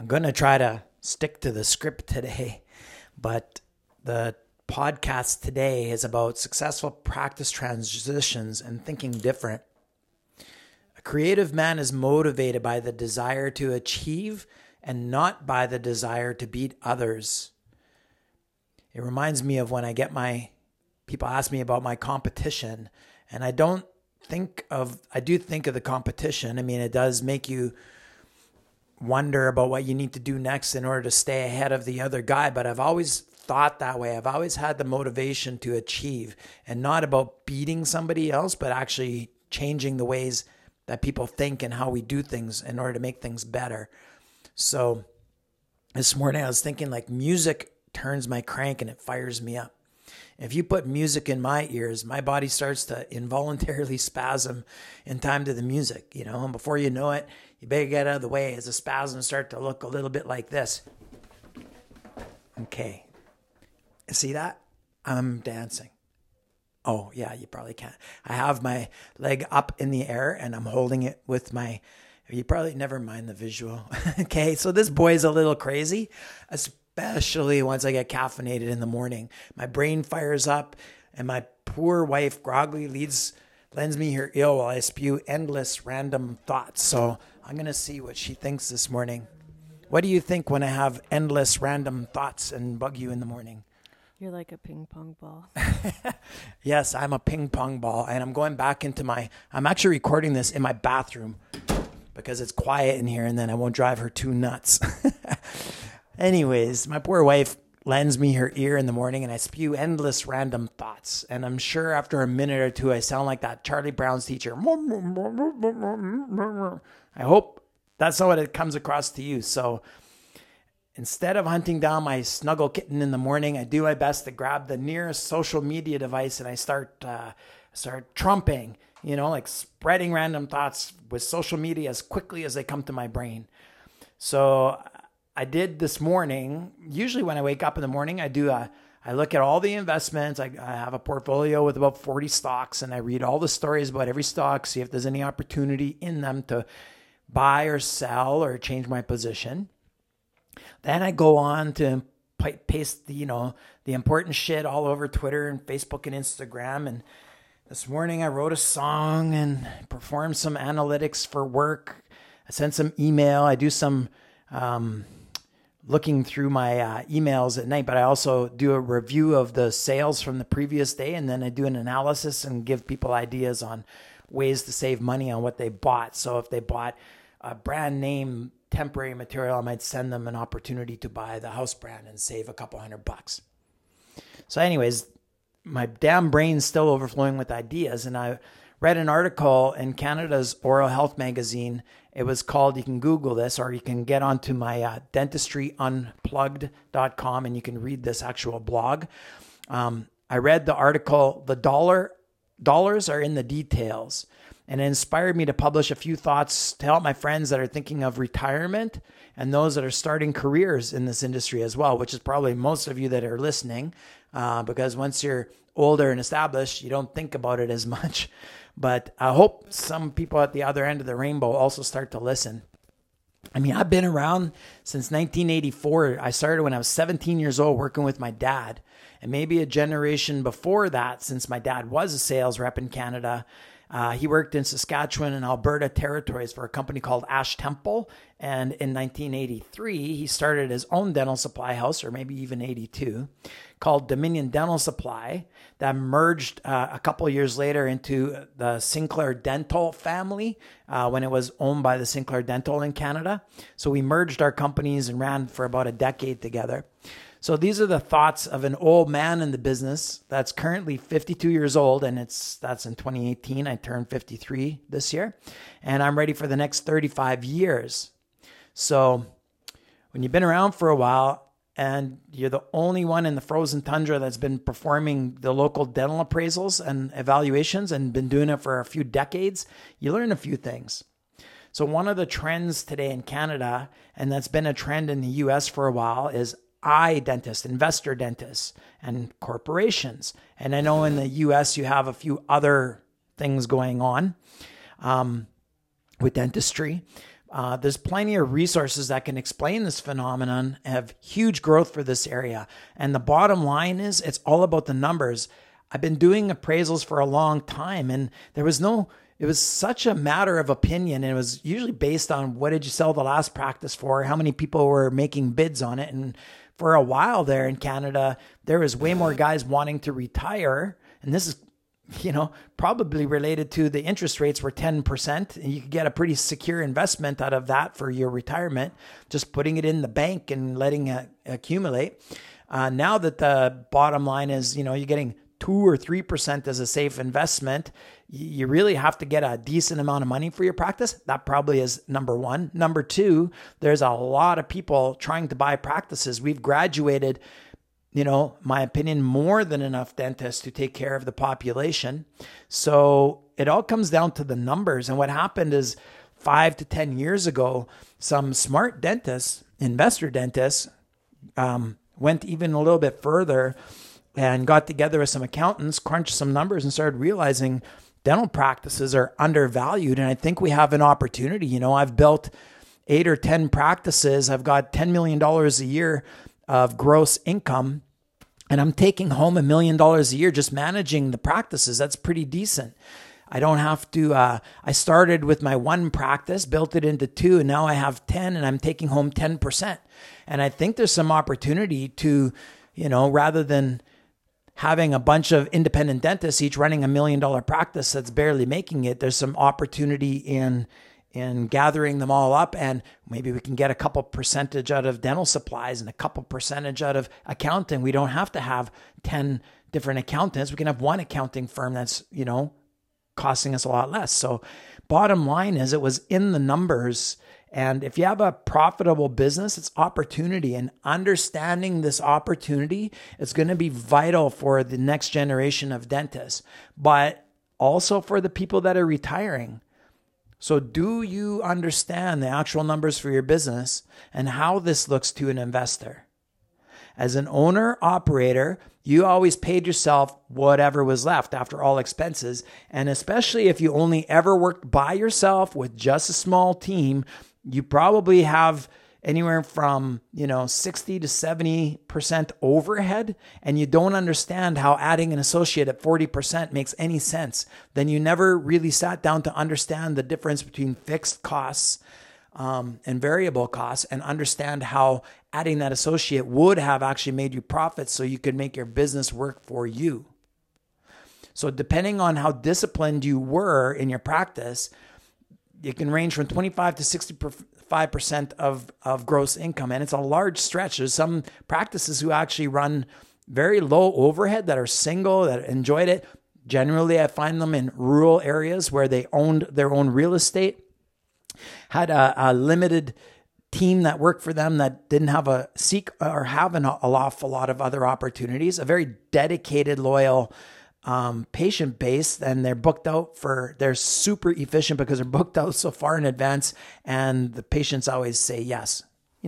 I'm going to try to stick to the script today, but the podcast today is about successful practice transitions and thinking different. A creative man is motivated by the desire to achieve and not by the desire to beat others. It reminds me of when I get my people ask me about my competition, and I do think of the competition. I mean, it does make you wonder about what you need to do next in order to stay ahead of the other guy. But I've always thought that way. I've always had the motivation to achieve and not about beating somebody else, but actually changing the ways that people think and how we do things in order to make things better. So this morning I was thinking, like, music turns my crank and it fires me up. If you put music in my ears, my body starts to involuntarily spasm in time to the music, you know, and before you know it, you better get out of the way as the spasms start to look a little bit like this. Okay. See that? I'm dancing. Oh yeah, you probably can't. I have my leg up in the air and I'm holding it with my, you probably never mind the visual. Okay. So this boy's a little crazy, especially once I get caffeinated in the morning. My brain fires up and my poor wife groggily lends me her ear while I spew endless random thoughts. So I'm going to see what she thinks this morning. What do you think when I have endless random thoughts and bug you in the morning? You're like a ping pong ball. Yes, I'm a ping pong ball. And I'm going back into I'm actually recording this in my bathroom because it's quiet in here and then I won't drive her too nuts. Anyways, my poor wife lends me her ear in the morning and I spew endless random thoughts. And I'm sure after a minute or two, I sound like that Charlie Brown's teacher. I hope that's not what it comes across to you. So instead of hunting down my snuggle kitten in the morning, I do my best to grab the nearest social media device and I start trumping, you know, like spreading random thoughts with social media as quickly as they come to my brain. So I did this morning. Usually when I wake up in the morning, I look at all the investments. I have a portfolio with about 40 stocks and I read all the stories about every stock, see if there's any opportunity in them to buy or sell or change my position. Then I go on to paste the important shit all over Twitter and Facebook and Instagram. And this morning I wrote a song and performed some analytics for work. I sent some email. I do some looking through my emails at night, but I also do a review of the sales from the previous day. And then I do an analysis and give people ideas on ways to save money on what they bought. So if they bought a brand name temporary material, I might send them an opportunity to buy the house brand and save a couple $100. So anyways, my damn brain's still overflowing with ideas. And I read an article in Canada's Oral Health Magazine. It was called, you can Google this, or you can get onto my dentistryunplugged.com and you can read this actual blog. I read the article, "The Dollars Are in the Details," and it inspired me to publish a few thoughts to help my friends that are thinking of retirement and those that are starting careers in this industry as well, which is probably most of you that are listening, because once you're older and established, you don't think about it as much. But I hope some people at the other end of the rainbow also start to listen. I mean, I've been around since 1984. I started when I was 17 years old working with my dad, and maybe a generation before that, since my dad was a sales rep in Canada. He worked in Saskatchewan and Alberta territories for a company called Ash Temple. And in 1983, he started his own dental supply house, or maybe even 82, called Dominion Dental Supply, that merged a couple years later into the Sinclair Dental family when it was owned by the Sinclair Dental in Canada. So we merged our companies and ran for about a decade together. So these are the thoughts of an old man in the business that's currently 52 years old, and that's in 2018. I turned 53 this year, and I'm ready for the next 35 years. So when you've been around for a while and you're the only one in the frozen tundra that's been performing the local dental appraisals and evaluations and been doing it for a few decades, you learn a few things. So one of the trends today in Canada, and that's been a trend in the US for a while, is iDentist, investor dentists, and corporations. And I know in the US you have a few other things going on with dentistry, There's plenty of resources that can explain this phenomenon, have huge growth for this area. And the bottom line is it's all about the numbers. I've been doing appraisals for a long time, and it was such a matter of opinion. And it was usually based on what did you sell the last practice for, how many people were making bids on it. And for a while there in Canada, there was way more guys wanting to retire. And this is, probably related to the interest rates were 10%. And you could get a pretty secure investment out of that for your retirement, just putting it in the bank and letting it accumulate. Now that the bottom line is, you're getting 2 or 3% as a safe investment, you really have to get a decent amount of money for your practice. That probably is number one. Number two, there's a lot of people trying to buy practices. We've graduated, my opinion, more than enough dentists to take care of the population. So it all comes down to the numbers. And what happened is 5 to 10 years ago, some smart dentists, investor dentists, went even a little bit further and got together with some accountants, crunched some numbers, and started realizing dental practices are undervalued. And I think we have an opportunity. I've built 8 or 10 practices. I've got $10 million a year of gross income, and I'm taking home $1 million a year just managing the practices. That's pretty decent. I don't have to, I started with my one practice, built it into 2, and now I have 10, and I'm taking home 10%. And I think there's some opportunity to, rather than having a bunch of independent dentists each running $1 million practice that's barely making it, there's some opportunity in gathering them all up, and maybe we can get a couple percentage out of dental supplies and a couple percentage out of accounting. We don't have to have 10 different accountants. We can have one accounting firm that's, costing us a lot less. So bottom line is it was in the numbers. And if you have a profitable business, it's opportunity, and understanding this opportunity is going to be vital for the next generation of dentists, but also for the people that are retiring. So do you understand the actual numbers for your business and how this looks to an investor? As an owner operator, you always paid yourself whatever was left after all expenses. And especially if you only ever worked by yourself with just a small team, you probably have anywhere from, 60 to 70% overhead, and you don't understand how adding an associate at 40% makes any sense. Then you never really sat down to understand the difference between fixed costs and variable costs, and understand how adding that associate would have actually made you profits so you could make your business work for you. So depending on how disciplined you were in your practice, it can range from 25 to 65% of gross income. And it's a large stretch. There's some practices who actually run very low overhead that are single, that enjoyed it. Generally, I find them in rural areas where they owned their own real estate, had a limited team that worked for them that didn't have an awful lot of other opportunities, a very dedicated, loyal patient base, and they're super efficient because they're booked out so far in advance, and the patients always say yes.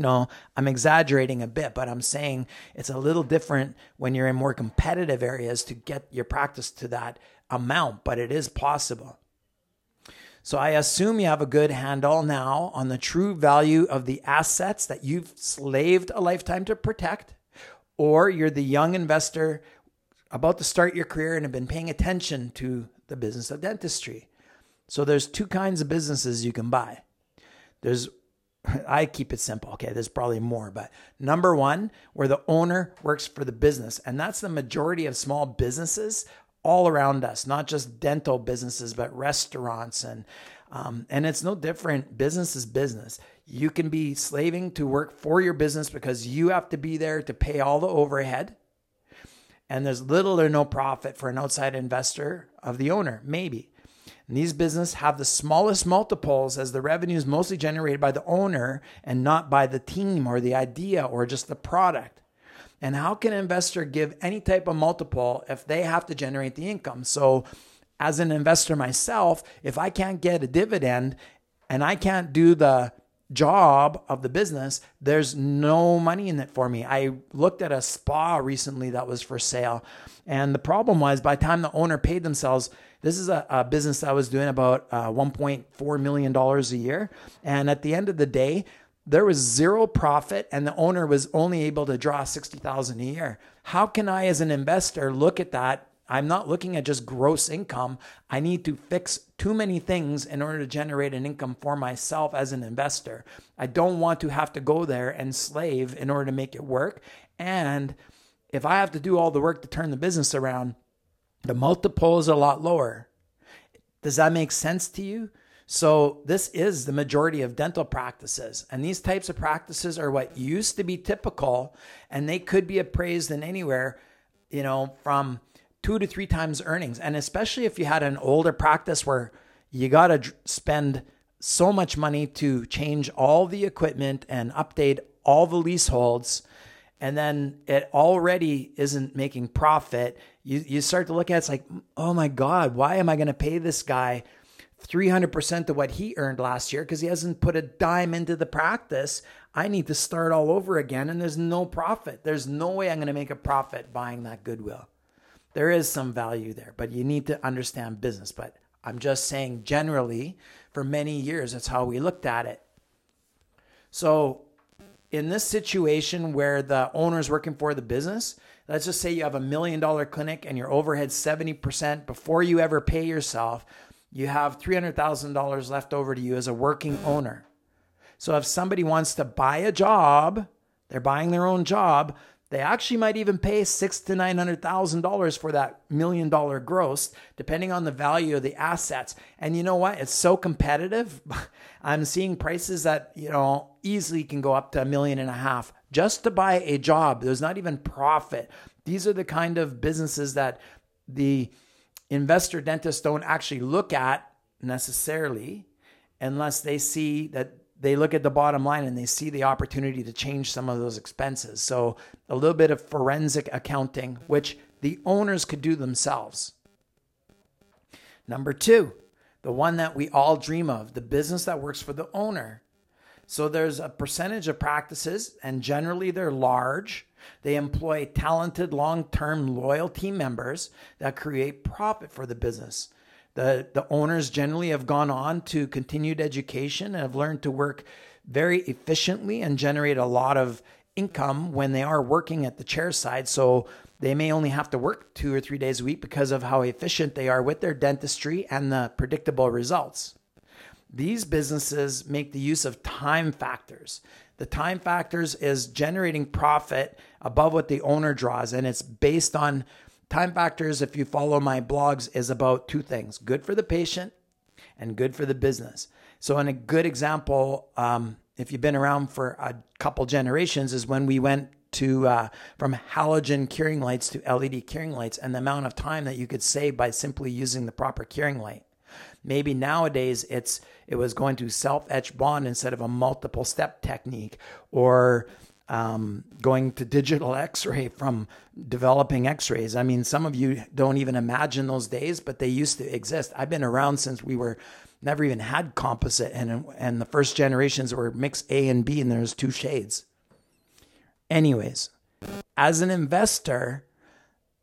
I'm exaggerating a bit, but I'm saying it's a little different when you're in more competitive areas to get your practice to that amount, but it is possible. So I assume you have a good handle now on the true value of the assets that you've slaved a lifetime to protect, or you're the young investor about to start your career and have been paying attention to the business of dentistry. So there's 2 kinds of businesses you can buy. I keep it simple. Okay, there's probably more, but number 1, where the owner works for the business. And that's the majority of small businesses all around us, not just dental businesses, but restaurants. And it's no different. Business is business. You can be slaving to work for your business because you have to be there to pay all the overhead. And there's little or no profit for an outside investor of the owner, maybe. And these businesses have the smallest multiples, as the revenue is mostly generated by the owner and not by the team or the idea or just the product. And how can an investor give any type of multiple if they have to generate the income? So as an investor myself, if I can't get a dividend and I can't do the job of the business, there's no money in it for me. I looked at a spa recently that was for sale. And the problem was, by the time the owner paid themselves, this is a business that was doing about $1.4 million a year. And at the end of the day, there was zero profit and the owner was only able to draw $60,000 a year. How can I, as an investor, look at that? I'm not looking at just gross income. I need to fix too many things in order to generate an income for myself as an investor. I don't want to have to go there and slave in order to make it work. And if I have to do all the work to turn the business around, the multiple is a lot lower. Does that make sense to you? So this is the majority of dental practices. And these types of practices are what used to be typical, and they could be appraised in anywhere, from 2 to 3 times earnings. And especially if you had an older practice where you got to spend so much money to change all the equipment and update all the leaseholds, and then it already isn't making profit, you start to look at it, it's like, oh my God, why am I going to pay this guy 300% of what he earned last year because he hasn't put a dime into the practice? I need to start all over again, and there's no profit. There's no way I'm going to make a profit buying that goodwill. There is some value there, but you need to understand business. But I'm just saying generally, for many years, that's how we looked at it. So in this situation where the owner's working for the business, let's just say you have $1 million clinic and your overhead's 70% before you ever pay yourself, you have $300,000 left over to you as a working owner. So if somebody wants to buy a job, they're buying their own job, they actually might even pay $600,000 to $900,000 for that $1 million gross, depending on the value of the assets. And you know what? It's so competitive. I'm seeing prices that, easily can go up to $1.5 million just to buy a job. There's not even profit. These are the kind of businesses that the investor dentists don't actually look at necessarily, unless they see that. They look at the bottom line and they see the opportunity to change some of those expenses. So a little bit of forensic accounting, which the owners could do themselves. Number two, the one that we all dream of, the business that works for the owner. So there's a percentage of practices, and generally they're large. They employ talented, long-term, loyal team members that create profit for the business. The owners generally have gone on to continued education and have learned to work very efficiently and generate a lot of income when they are working at the chair side. So they may only have to work 2 or 3 days a week because of how efficient they are with their dentistry and the predictable results. These businesses make the use of time factors. The time factors is generating profit above what the owner draws, and it's based on time factors, if you follow my blogs, is about 2 things: good for the patient and good for the business. So in a good example, if you've been around for a couple generations, is when we went to from halogen curing lights to LED curing lights, and the amount of time that you could save by simply using the proper curing light. Maybe nowadays it was going to self-etch bond instead of a multiple step technique, or going to digital x-ray from developing x-rays. I mean, some of you don't even imagine those days, but they used to exist. I've been around since we were never even had composite, and the first generations were mixed A and B, and there's 2 shades. Anyways, as an investor,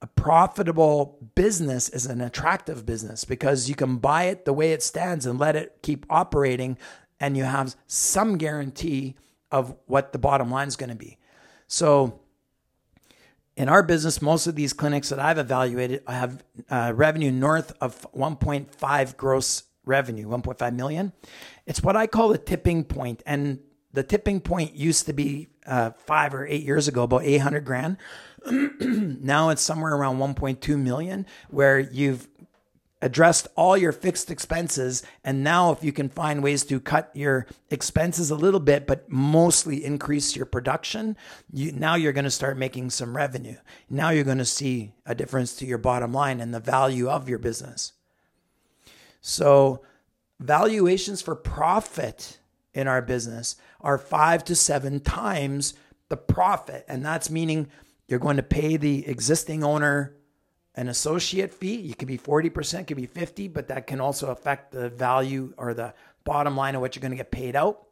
a profitable business is an attractive business because you can buy it the way it stands and let it keep operating, and you have some guarantee of what the bottom line is going to be. So in our business, most of these clinics that I've evaluated have revenue north of 1.5 gross revenue, 1.5 million. It's what I call the tipping point. And the tipping point used to be 5 or 8 years ago, about 800 grand. Now it's somewhere around 1.2 million, where you've addressed all your fixed expenses. And now if you can find ways to cut your expenses a little bit, but mostly increase your production, now you're going to start making some revenue. Now you're going to see a difference to your bottom line and the value of your business. So valuations for profit in our business are 5 to 7 times the profit. And that's meaning you're going to pay the existing owner an associate fee. It could be 40%, could be 50%, but that can also affect the value or the bottom line of what you're going to get paid out.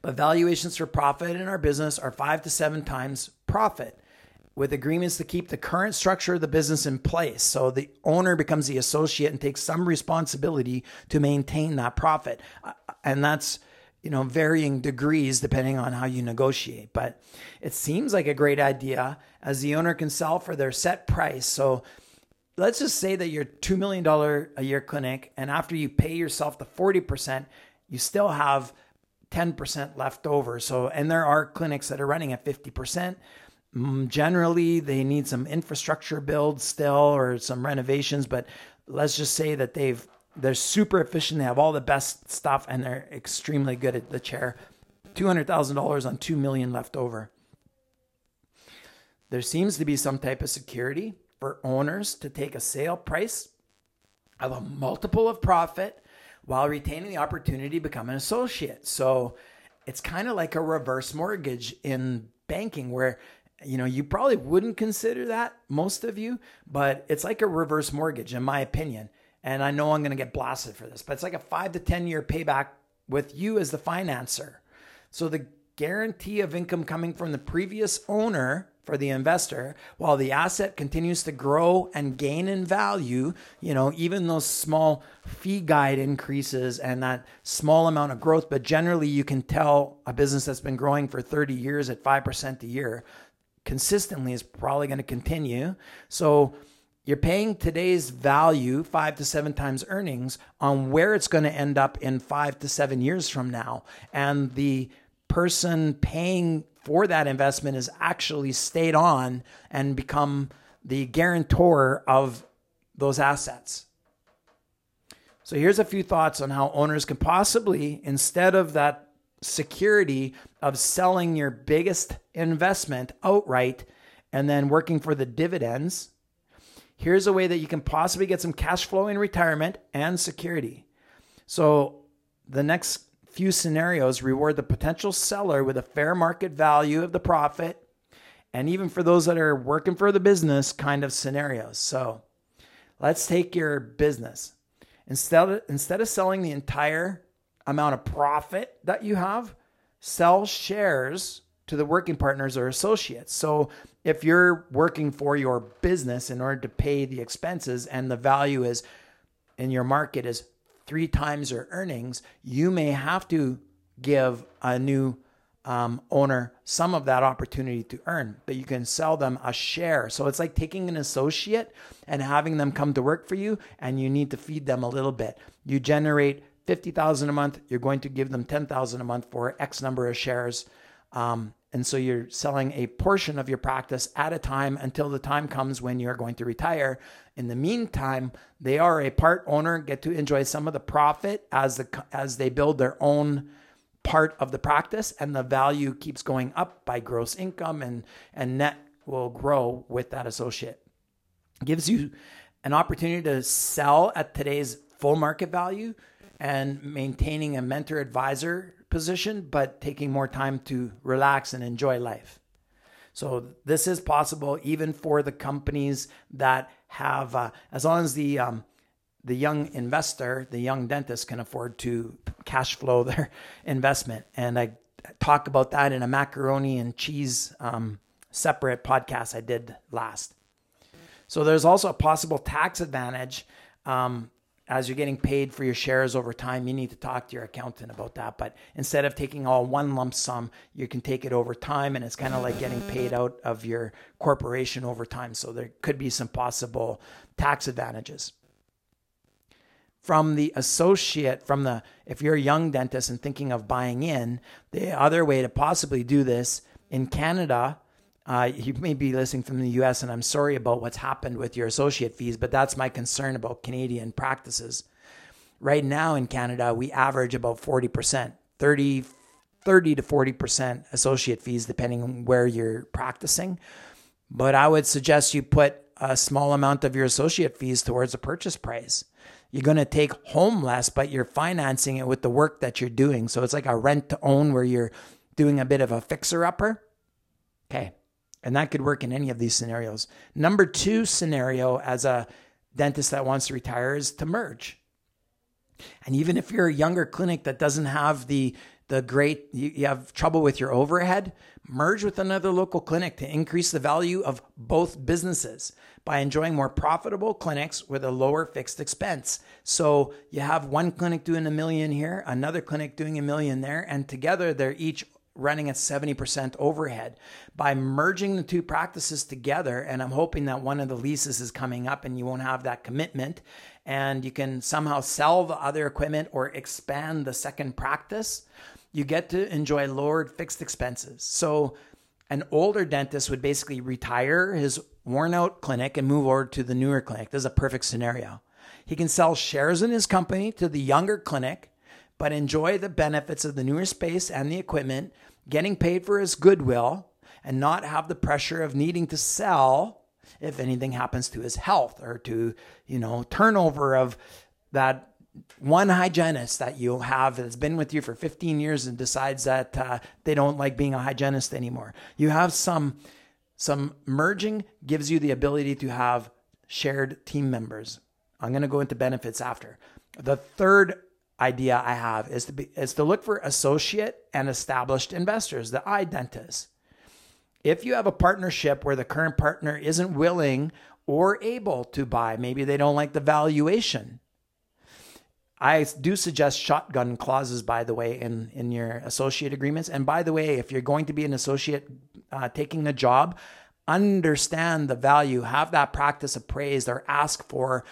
But valuations for profit in our business are 5 to 7 times profit, with agreements to keep the current structure of the business in place. So the owner becomes the associate and takes some responsibility to maintain that profit. And that's, you know, varying degrees depending on how you negotiate. But it seems like a great idea, as the owner can sell for their set price. So let's just say that your $2 million a year clinic, and after you pay yourself the 40%, you still have 10% left over. So, and there are clinics that are running at 50%. Generally, they need some infrastructure builds still or some renovations, but let's just say that they're super efficient. They have all the best stuff and they're extremely good at the chair. $200,000 on $2 million left over. There seems to be some type of security for owners to take a sale price of a multiple of profit while retaining the opportunity to become an associate. So it's kind of like a reverse mortgage in banking where, you know, you probably wouldn't consider that, most of you, but it's like a reverse mortgage in my opinion. And I know I'm going to get blasted for this, but it's like a 5 to 10 year payback with you as the financer. So the guarantee of income coming from the previous owner for the investor, while the asset continues to grow and gain in value, you know, even those small fee guide increases and that small amount of growth. But generally you can tell a business that's been growing for 30 years at 5% a year consistently is probably going to continue. So you're paying today's value 5 to 7 times earnings on where it's going to end up in 5 to 7 years from now. And the person paying for that investment has actually stayed on and become the guarantor of those assets. So here's a few thoughts on how owners can possibly, instead of that security of selling your biggest investment outright and then working for the dividends, here's a way that you can possibly get some cash flow in retirement and security. So the next few scenarios reward the potential seller with a fair market value of the profit, and even for those that are working for the business kind of scenarios. So let's take your business. Instead of selling the entire amount of profit that you have, sell shares to the working partners or associates. So if you're working for your business in order to pay the expenses and the value is in your market is 3 times your earnings, you may have to give a new owner some of that opportunity to earn, but you can sell them a share. So it's like taking an associate and having them come to work for you, and you need to feed them a little bit. You generate $50,000 a month, you're going to give them $10,000 a month for X number of shares. And so you're selling a portion of your practice at a time until the time comes when you're going to retire. In the meantime, they are a part owner, get to enjoy some of the profit as they build their own part of the practice, and the value keeps going up by gross income and net will grow with that associate. It gives you an opportunity to sell at today's full market value and maintaining a mentor advisor position, but taking more time to relax and enjoy life. So this is possible even for the companies that have, as long as the young investor, the young dentist can afford to cash flow their investment. And I talk about that in a macaroni and cheese separate podcast I did last. So there's also a possible tax advantage. As you're getting paid for your shares over time, you need to talk to your accountant about that. But instead of taking all one lump sum, you can take it over time, and it's kind of like getting paid out of your corporation over time. So there could be some possible tax advantages. From the associate, if you're a young dentist and thinking of buying in, the other way to possibly do this in Canada, you may be listening from the US, and I'm sorry about what's happened with your associate fees, but that's my concern about Canadian practices. Right now in Canada, we average about 40%, 30 to 40% associate fees, depending on where you're practicing. But I would suggest you put a small amount of your associate fees towards the purchase price. You're going to take home less, but you're financing it with the work that you're doing. So it's like a rent to own where you're doing a bit of a fixer-upper. Okay. And that could work in any of these scenarios. Number 2 scenario as a dentist that wants to retire is to merge. And even if you're a younger clinic that doesn't have the you have trouble with your overhead, merge with another local clinic to increase the value of both businesses by enjoying more profitable clinics with a lower fixed expense. So you have one clinic doing $1 million here, another clinic doing $1 million there, and together they're each running at 70% overhead. By merging the two practices together, and I'm hoping that one of the leases is coming up and you won't have that commitment, and you can somehow sell the other equipment or expand the second practice, you get to enjoy lowered fixed expenses. So an older dentist would basically retire his worn out clinic and move over to the newer clinic. This is a perfect scenario. He can sell shares in his company to the younger clinic, but enjoy the benefits of the newer space and the equipment, getting paid for his goodwill, and not have the pressure of needing to sell if anything happens to his health or to, turnover of that one hygienist that you have that's been with you for 15 years and decides that they don't like being a hygienist anymore. You have some merging gives you the ability to have shared team members. I'm going to go into benefits after. The third idea I have is to look for associate and established investors, the eye dentists. If you have a partnership where the current partner isn't willing or able to buy, maybe they don't like the valuation. I do suggest shotgun clauses, by the way, in your associate agreements. And by the way, if you're going to be an associate taking a job, understand the value, have that practice appraised or ask for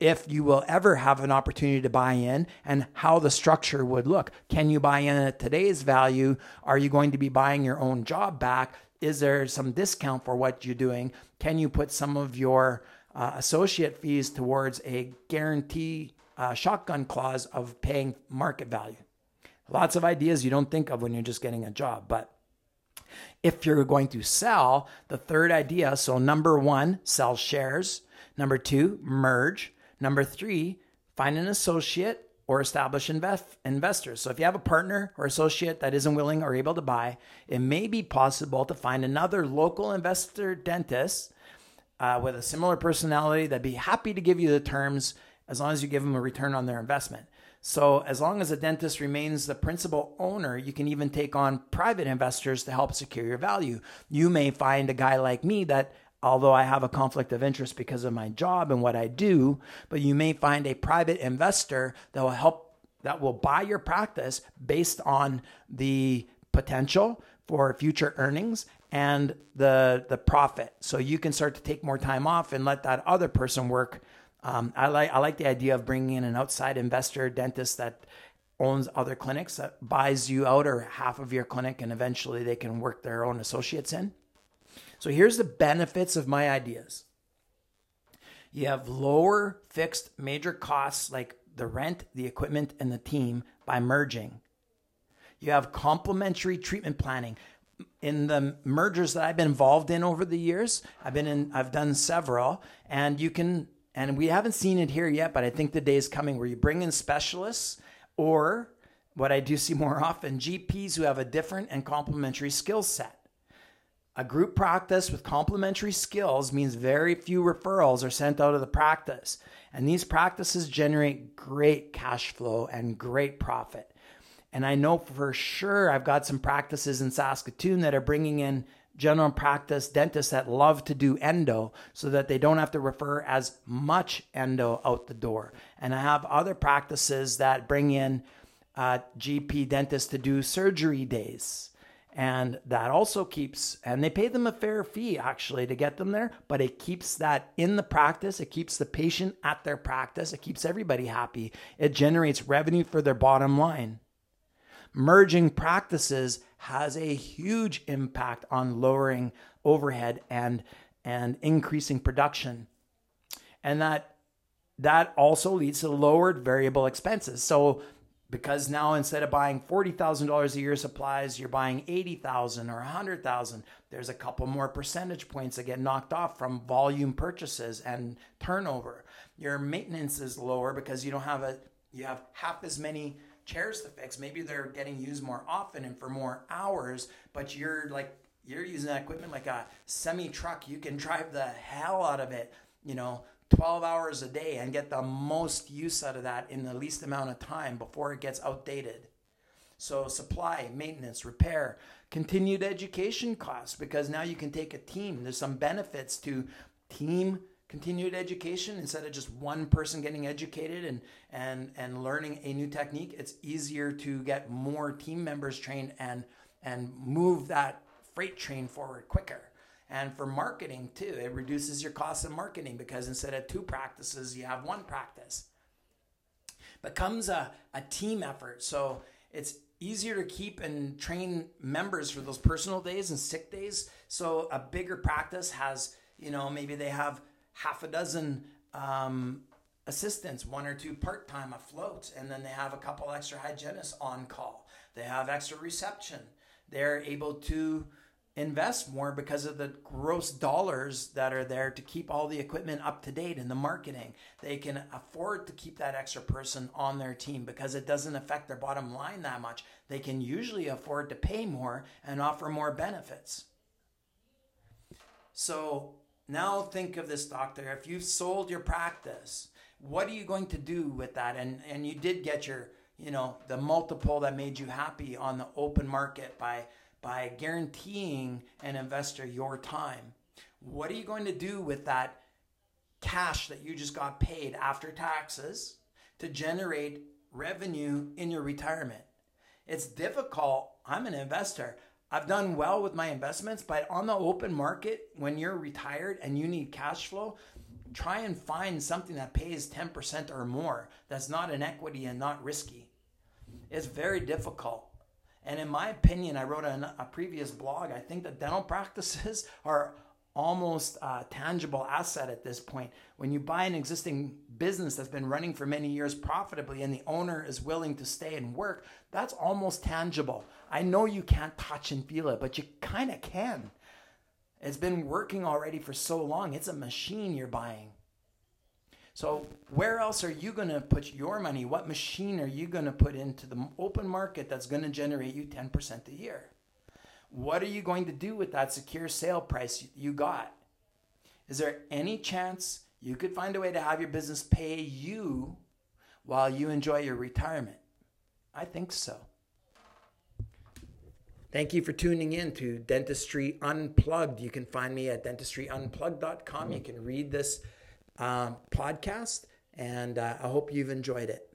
if you will ever have an opportunity to buy in and how the structure would look. Can you buy in at today's value? Are you going to be buying your own job back? Is there some discount for what you're doing? Can you put some of your associate fees towards a guarantee shotgun clause of paying market value? Lots of ideas you don't think of when you're just getting a job, but if you're going to sell, the third idea, so number one, sell shares. Number two, merge. Number three, find an associate or establish investors. So if you have a partner or associate that isn't willing or able to buy, it may be possible to find another local investor dentist with a similar personality that'd be happy to give you the terms as long as you give them a return on their investment. So as long as a dentist remains the principal owner, you can even take on private investors to help secure your value. You may find a guy like me that, although I have a conflict of interest because of my job and what I do, but you may find a private investor that will help, that will buy your practice based on the potential for future earnings and the profit. So you can start to take more time off and let that other person work. I like the idea of bringing in an outside investor dentist that owns other clinics, that buys you out or half of your clinic, and eventually they can work their own associates in. So here's the benefits of my ideas. You have lower fixed major costs like the rent, the equipment, and the team by merging. You have complementary treatment planning. In the mergers that I've been involved in over the years, I've done several, and we haven't seen it here yet, but I think the day is coming where you bring in specialists or, what I do see more often, GPs who have a different and complementary skill set. A group practice with complementary skills means very few referrals are sent out of the practice, and these practices generate great cash flow and great profit. And I know for sure I've got some practices in Saskatoon that are bringing in general practice dentists that love to do endo so that they don't have to refer as much endo out the door. And I have other practices that bring in GP dentists to do surgery days. And that also keeps, and they pay them a fair fee actually to get them there, but it keeps that in the practice. It keeps the patient at their practice. It keeps everybody happy. It generates revenue for their bottom line. Merging practices has a huge impact on lowering overhead and increasing production. And that also leads to lowered variable expenses. So because now instead of buying $40,000 a year supplies, you're buying $80,000 or $100,000. There's a couple more percentage points that get knocked off from volume purchases and turnover. Your maintenance is lower because you have half as many chairs to fix. Maybe they're getting used more often and for more hours, but you're using that equipment like a semi truck. You can drive the hell out of it, 12 hours a day and get the most use out of that in the least amount of time before it gets outdated. So supply, maintenance, repair, continued education costs, because now you can take a team. There's some benefits to team continued education. Instead of just one person getting educated and learning a new technique, it's easier to get more team members trained and move that freight train forward quicker. And for marketing too, it reduces your cost of marketing, because instead of two practices, you have one practice. Becomes a team effort. So it's easier to keep and train members for those personal days and sick days. So a bigger practice has, you know, maybe they have half a dozen assistants, one or two part-time afloat, and then they have a couple extra hygienists on call. They have extra reception. They're able to invest more because of the gross dollars that are there to keep all the equipment up to date and the marketing. They can afford to keep that extra person on their team because it doesn't affect their bottom line that much. They can usually afford to pay more and offer more benefits. So now think of this, doctor. If you've sold your practice, what are you going to do with that? And you did get your, you know, the multiple that made you happy on the open market by guaranteeing an investor your time. What are you going to do with that cash that you just got paid after taxes to generate revenue in your retirement? It's difficult. I'm an investor. I've done well with my investments, but on the open market, when you're retired and you need cash flow, try and find something that pays 10% or more that's not an equity and not risky. It's very difficult. And in my opinion, I wrote a previous blog, I think that dental practices are almost a tangible asset at this point. When you buy an existing business that's been running for many years profitably and the owner is willing to stay and work, that's almost tangible. I know you can't touch and feel it, but you kind of can. It's been working already for so long. It's a machine you're buying. So where else are you going to put your money? What machine are you going to put into the open market that's going to generate you 10% a year? What are you going to do with that secure sale price you got? Is there any chance you could find a way to have your business pay you while you enjoy your retirement? I think so. Thank you for tuning in to Dentistry Unplugged. You can find me at dentistryunplugged.com. You can read this podcast, and I hope you've enjoyed it.